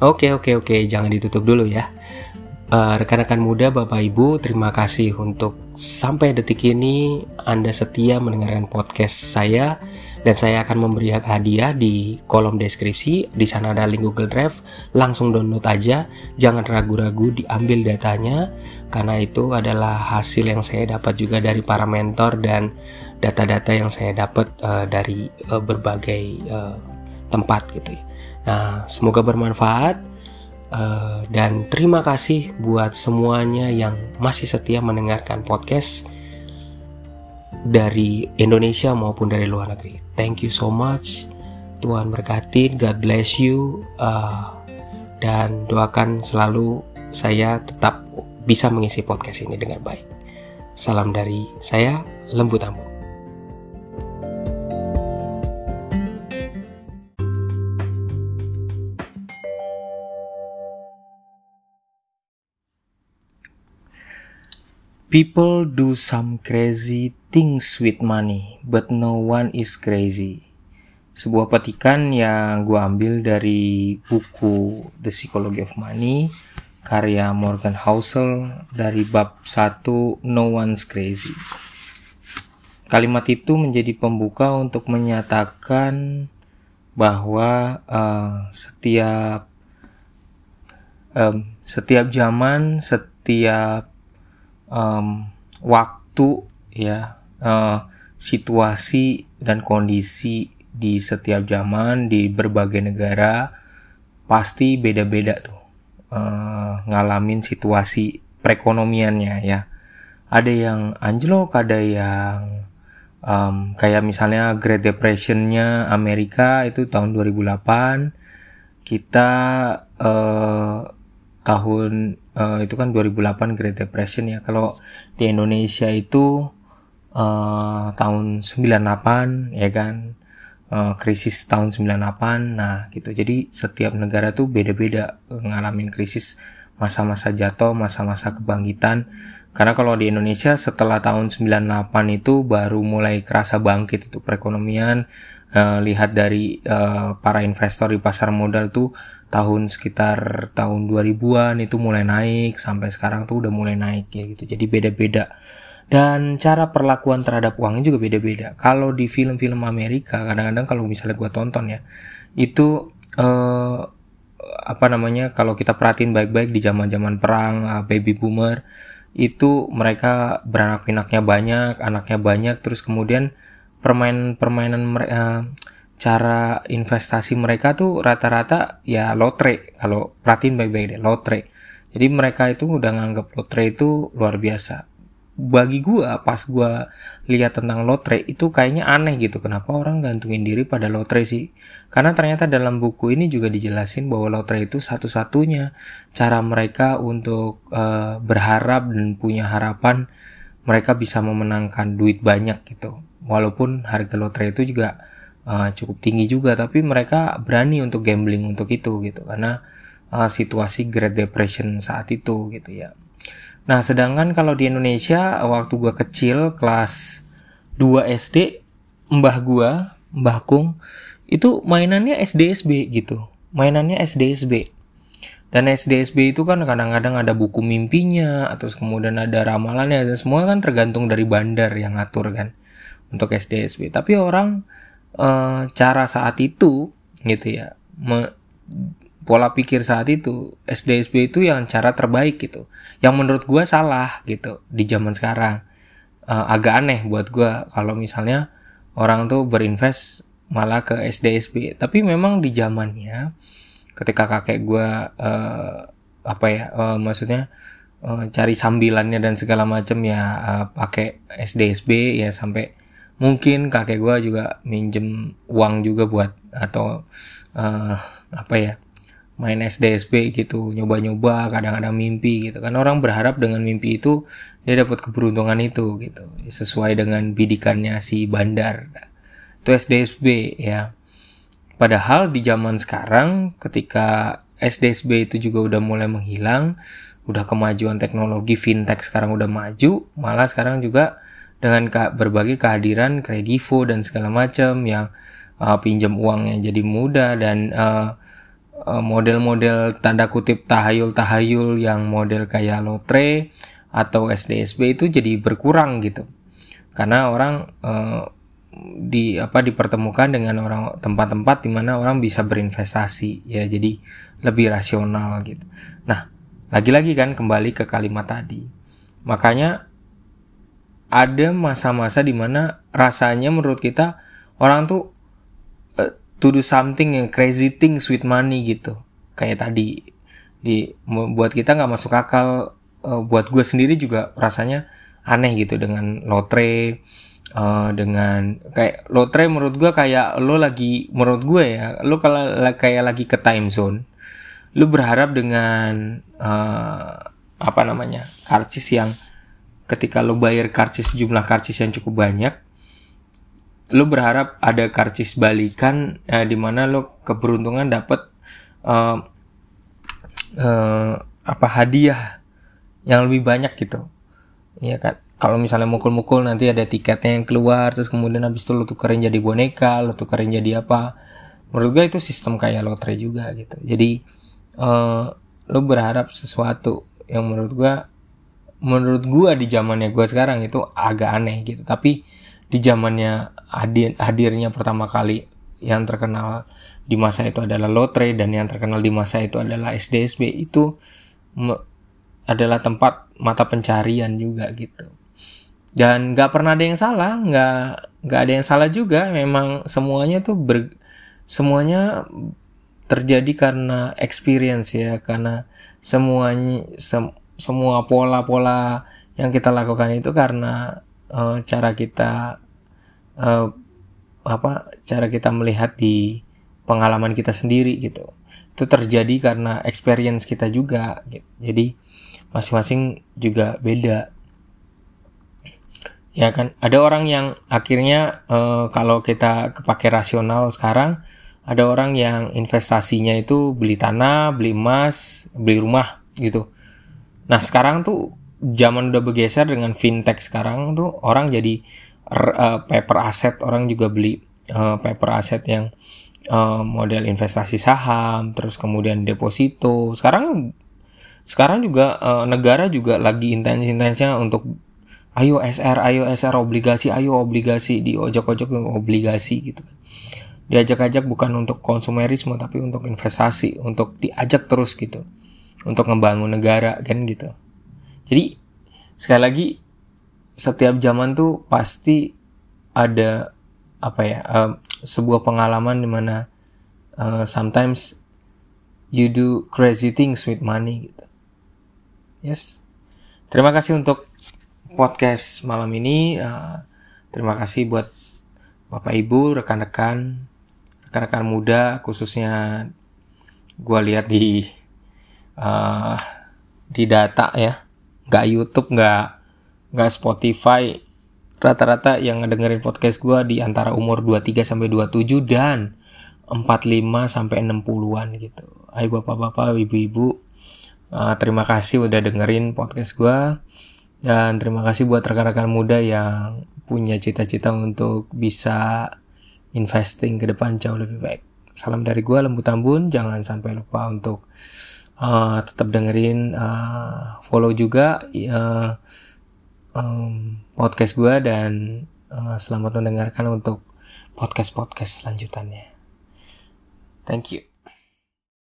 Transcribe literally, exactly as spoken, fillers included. Oke, oke, oke, jangan ditutup dulu ya. Uh, rekan-rekan muda, Bapak Ibu, terima kasih untuk sampai detik ini Anda setia mendengarkan podcast saya. Dan saya akan memberi hadiah di kolom deskripsi. Di sana ada link Google Drive, langsung download aja. Jangan ragu-ragu diambil datanya, karena itu adalah hasil yang saya dapat juga dari para mentor dan data-data yang saya dapat uh, dari uh, berbagai uh, tempat gitu ya. Nah, semoga bermanfaat uh, dan terima kasih buat semuanya yang masih setia mendengarkan podcast dari Indonesia maupun dari luar negeri. Thank you so much. Tuhan berkati, God bless you, uh, dan doakan selalu saya tetap bisa mengisi podcast ini dengan baik. Salam dari saya, Lembu Tamu. People do some crazy things with money, but no one is crazy. Sebuah petikan yang gue ambil dari buku The Psychology of Money, karya Morgan Housel, dari bab satu, No One's Crazy. Kalimat itu menjadi pembuka untuk menyatakan bahwa uh, setiap um, setiap zaman, setiap Um, waktu ya, uh, situasi dan kondisi di setiap zaman di berbagai negara pasti beda-beda tuh uh, ngalamin situasi perekonomiannya ya. Ada yang anjlok, ada yang um, kayak misalnya Great Depression-nya Amerika itu tahun dua ribu delapan, kita uh, tahun uh, itu kan dua ribu delapan Great Depression ya. Kalau di Indonesia itu uh, tahun sembilan puluh delapan ya kan, uh, krisis tahun sembilan puluh delapan. Nah gitu, jadi setiap negara tuh beda-beda ngalamin krisis, masa-masa jatuh, masa-masa kebangkitan. Karena kalau di Indonesia setelah tahun sembilan puluh delapan itu baru mulai kerasa bangkit itu perekonomian. Uh, lihat dari uh, para investor di pasar modal tuh tahun sekitar tahun dua ribuan itu mulai naik, sampai sekarang tuh udah mulai naik ya gitu. Jadi beda-beda. Dan cara perlakuan terhadap uangnya juga beda-beda. Kalau di film-film Amerika kadang-kadang kalau misalnya gua tonton ya, itu uh, apa namanya, kalau kita perhatiin baik-baik di zaman-zaman perang, uh, baby boomer itu mereka beranak-pinaknya banyak, anaknya banyak, terus kemudian permainan-permainan uh, cara investasi mereka tuh rata-rata ya lotre. Kalau perhatiin baik-baik deh, lotre. Jadi mereka itu udah nganggap lotre itu luar biasa. Bagi gua, pas gua lihat tentang lotre itu kayaknya aneh gitu, kenapa orang gantungin diri pada lotre sih? Karena ternyata dalam buku ini juga dijelasin bahwa lotre itu satu-satunya cara mereka untuk uh, berharap dan punya harapan mereka bisa memenangkan duit banyak gitu. Walaupun harga lotre itu juga uh, cukup tinggi juga, tapi mereka berani untuk gambling untuk itu gitu, karena uh, situasi Great Depression saat itu gitu ya. Nah sedangkan kalau di Indonesia waktu gua kecil kelas dua S D, mbah gua, mbah kung, itu mainannya S D S B gitu, mainannya S D S B. Dan S D S B itu kan kadang-kadang ada buku mimpinya, atau kemudian ada ramalannya, semua kan tergantung dari bandar yang ngatur kan untuk S D S B. Tapi orang e, cara saat itu gitu ya, me, pola pikir saat itu S D S B itu yang cara terbaik gitu, yang menurut gue salah gitu di zaman sekarang. E, agak aneh buat gue kalau misalnya orang tuh berinvest malah ke S D S B. Tapi memang di zamannya ketika kakek gue e, apa ya e, maksudnya e, cari sambilannya dan segala macam ya, e, pakai S D S B ya, sampai mungkin kakek gue juga minjem uang juga buat, atau uh, apa ya, main S D S B gitu, nyoba-nyoba, kadang-kadang mimpi gitu kan. Orang berharap dengan mimpi itu dia dapat keberuntungan itu gitu, sesuai dengan bidikannya si bandar. Itu S D S B ya. Padahal di zaman sekarang ketika S D S B itu juga udah mulai menghilang, udah kemajuan teknologi, fintech sekarang udah maju, malah sekarang juga dengan berbagai kehadiran kredivo dan segala macam yang uh, pinjam uangnya jadi mudah, dan uh, model-model tanda kutip tahayul-tahayul yang model kayak lotre atau S D S B itu jadi berkurang gitu, karena orang eh, di apa dipertemukan dengan orang tempat-tempat di mana orang bisa berinvestasi ya, jadi lebih rasional gitu. Nah, lagi-lagi kan kembali ke kalimat tadi, makanya ada masa-masa di mana rasanya menurut kita orang tuh to do something yang crazy things with money gitu, kayak tadi di buat kita nggak masuk akal, uh, buat gue sendiri juga rasanya aneh gitu dengan lotre, uh, dengan kayak lotre menurut gue kayak lo lagi menurut gue ya lo kalau kayak lagi ke time zone, lo berharap dengan uh, apa namanya karcis yang ketika lo bayar karcis jumlah karcis yang cukup banyak, lo berharap ada karcis balikan eh, di mana lo keberuntungan dapat uh, uh, apa hadiah yang lebih banyak gitu. Iya kan? Kalau misalnya mukul-mukul nanti ada tiketnya yang keluar, terus kemudian habis itu lo tukerin jadi boneka, lo tukerin jadi apa. Menurut gue itu sistem kayak lotre juga gitu. Jadi uh, lo berharap sesuatu yang menurut gue menurut gue di zamannya gue sekarang itu agak aneh gitu. Tapi di zamannya hadir, hadirnya pertama kali yang terkenal di masa itu adalah lotre, dan yang terkenal di masa itu adalah S D S B, itu me- adalah tempat mata pencarian juga gitu. Dan gak pernah ada yang salah, gak, gak ada yang salah juga, memang semuanya tuh ber, semuanya terjadi karena experience ya, karena semuanya sem, semua pola-pola yang kita lakukan itu karena Uh, cara kita uh, apa cara kita melihat di pengalaman kita sendiri gitu, itu terjadi karena experience kita juga gitu. Jadi masing-masing juga beda ya kan. Ada orang yang akhirnya uh, kalau kita kepake rasional sekarang, ada orang yang investasinya itu beli tanah, beli emas, beli rumah gitu. Nah sekarang tuh zaman udah bergeser dengan fintech sekarang tuh orang jadi uh, paper asset, orang juga beli uh, paper asset yang uh, model investasi saham, terus kemudian deposito. Sekarang sekarang juga uh, negara juga lagi intens-intensnya untuk ayo S R, ayo S R obligasi, ayo obligasi di ojok-ojok obligasi gitu. Diajak-ajak bukan untuk konsumerisme tapi untuk investasi, untuk diajak terus gitu. Untuk ngebangun negara kan gitu. Jadi sekali lagi setiap zaman tuh pasti ada apa ya uh, sebuah pengalaman dimana uh, sometimes you do crazy things with money gitu. Yes. Terima kasih untuk podcast malam ini. Uh, terima kasih buat Bapak Ibu, rekan-rekan, rekan-rekan muda khususnya gua lihat di uh, di data ya. Gak YouTube, gak, gak Spotify. Rata-rata yang ngedengerin podcast gue di antara umur dua puluh tiga sampai dua puluh tujuh dan empat puluh lima sampai enam puluhan gitu. Ayo bapak-bapak, ibu-ibu, uh, terima kasih udah dengerin podcast gue. Dan terima kasih buat rekan-rekan muda yang punya cita-cita untuk bisa investing ke depan jauh lebih baik. Salam dari gue, Lembu Tambun. Jangan sampai lupa untuk Uh, tetap dengerin, uh, follow juga uh, um, podcast gue, dan uh, selamat mendengarkan untuk podcast-podcast selanjutannya. Thank you.